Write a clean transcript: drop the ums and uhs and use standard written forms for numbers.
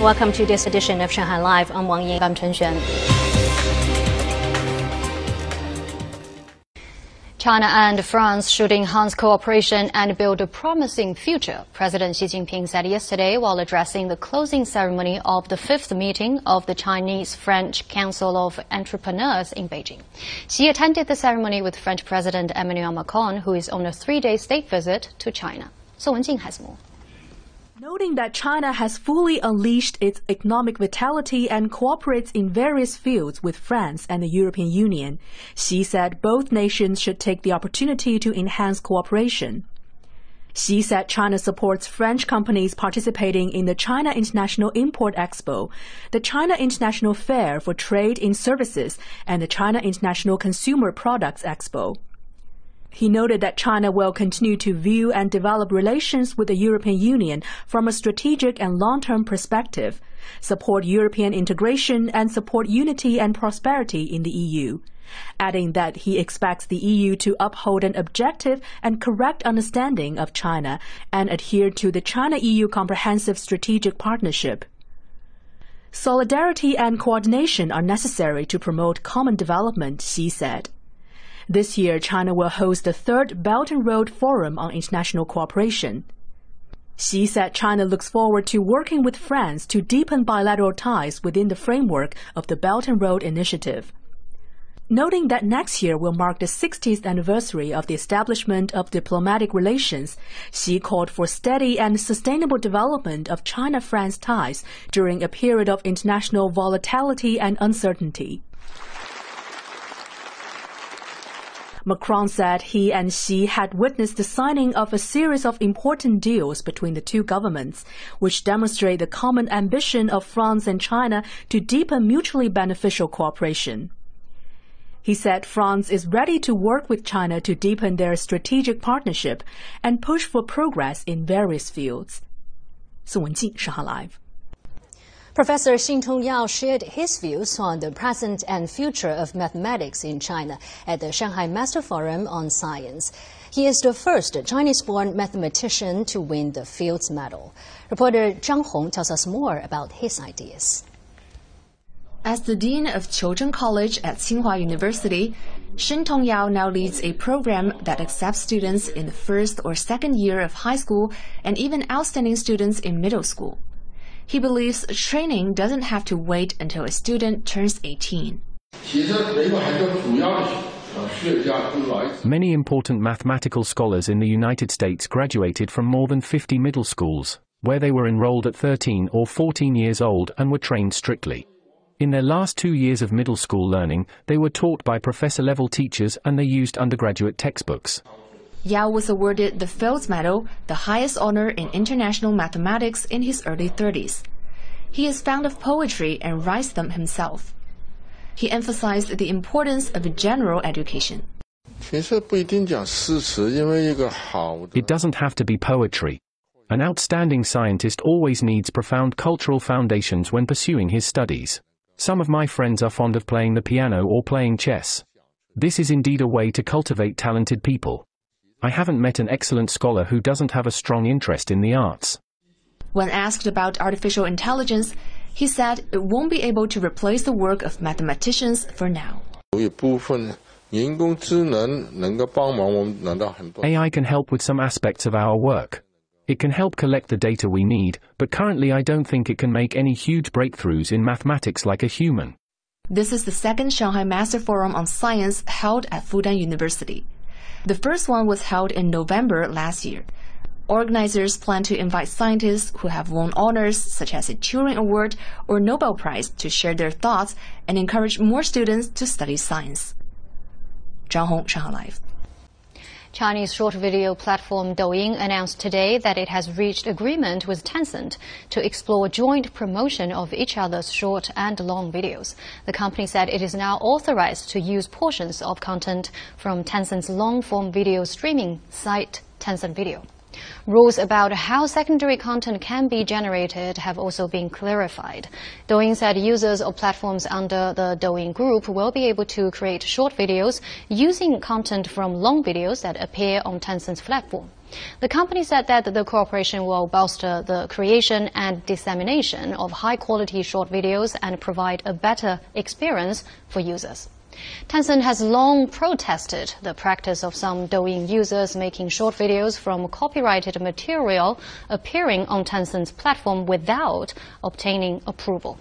Welcome to this edition of Shanghai Live. I'm Wang Ying. I'm Chen Xuan. China and France should enhance cooperation and build a promising future, President Xi Jinping said yesterday while addressing the closing ceremony of the fifth meeting of the Chinese-French Council of Entrepreneurs in Beijing. Xi attended the ceremony with French President Emmanuel Macron, who is on a three-day state visit to China. Song Wenjing has more. Noting that China has fully unleashed its economic vitality and cooperates in various fields with France and the European Union, Xi said both nations should take the opportunity to enhance cooperation. Xi said China supports French companies participating in the China International Import Expo, the China International Fair for Trade in Services, and the China International Consumer Products Expo. He noted that China will continue to view and develop relations with the European Union from a strategic and long-term perspective, support European integration and support unity and prosperity in the EU, adding that he expects the EU to uphold an objective and correct understanding of China and adhere to the China-EU Comprehensive Strategic Partnership. Solidarity and coordination are necessary to promote common development, Xi said. This year, China will host the third Belt and Road Forum on International Cooperation. Xi said China looks forward to working with France to deepen bilateral ties within the framework of the Belt and Road Initiative. Noting that next year will mark the 60th anniversary of the establishment of diplomatic relations, Xi called for steady and sustainable development of China-France ties during a period of international volatility and uncertainty. Macron said he and Xi had witnessed the signing of a series of important deals between the two governments, which demonstrate the common ambition of France and China to deepen mutually beneficial cooperation. He said France is ready to work with China to deepen their strategic partnership and push for progress in various fields. Song Wenjing, Shanghai Live. Professor Shing-Tung Yau shared his views on the present and future of mathematics in China at the Shanghai Master Forum on Science. He is the first Chinese-born mathematician to win the Fields Medal. Reporter Zhang Hong tells us more about his ideas. As the dean of Qiuzhen College at Tsinghua University, Shing-Tung Yau now leads a program that accepts students in the first or second year of high school and even outstanding students in middle school. He believes training doesn't have to wait until a student turns 18. Many important mathematical scholars in the United States graduated from more than 50 middle schools, where they were enrolled at 13 or 14 years old and were trained strictly. In their last 2 years of middle school learning, they were taught by professor-level teachers and they used undergraduate textbooks. Yao was awarded the Fields Medal, the highest honor in international mathematics, in his early 30s. He is fond of poetry and writes them himself. He emphasized the importance of a general education. It doesn't have to be poetry. An outstanding scientist always needs profound cultural foundations when pursuing his studies. Some of my friends are fond of playing the piano or playing chess. This is indeed a way to cultivate talented people. I haven't met an excellent scholar who doesn't have a strong interest in the arts. When asked about artificial intelligence, he said it won't be able to replace the work of mathematicians for now. AI can help with some aspects of our work. It can help collect the data we need, but currently I don't think it can make any huge breakthroughs in mathematics like a human. This is the second Shanghai Master Forum on Science held at Fudan University. The first one was held in November last year. Organizers plan to invite scientists who have won honors such as a Turing Award or Nobel Prize to share their thoughts and encourage more students to study science. Zhang Hong, Shanghai Live. Chinese short video platform Douyin announced today that it has reached agreement with Tencent to explore joint promotion of each other's short and long videos. The company said it is now authorized to use portions of content from Tencent's long-form video streaming site Tencent Video. Rules about how secondary content can be generated have also been clarified. Douyin said users of platforms under the Douyin group will be able to create short videos using content from long videos that appear on Tencent's platform. The company said that the cooperation will bolster the creation and dissemination of high-quality short videos and provide a better experience for users. Tencent has long protested the practice of some Douyin users making short videos from copyrighted material appearing on Tencent's platform without obtaining approval.